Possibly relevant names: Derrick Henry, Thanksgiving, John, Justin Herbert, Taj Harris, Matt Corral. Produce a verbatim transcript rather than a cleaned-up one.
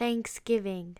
Thanksgiving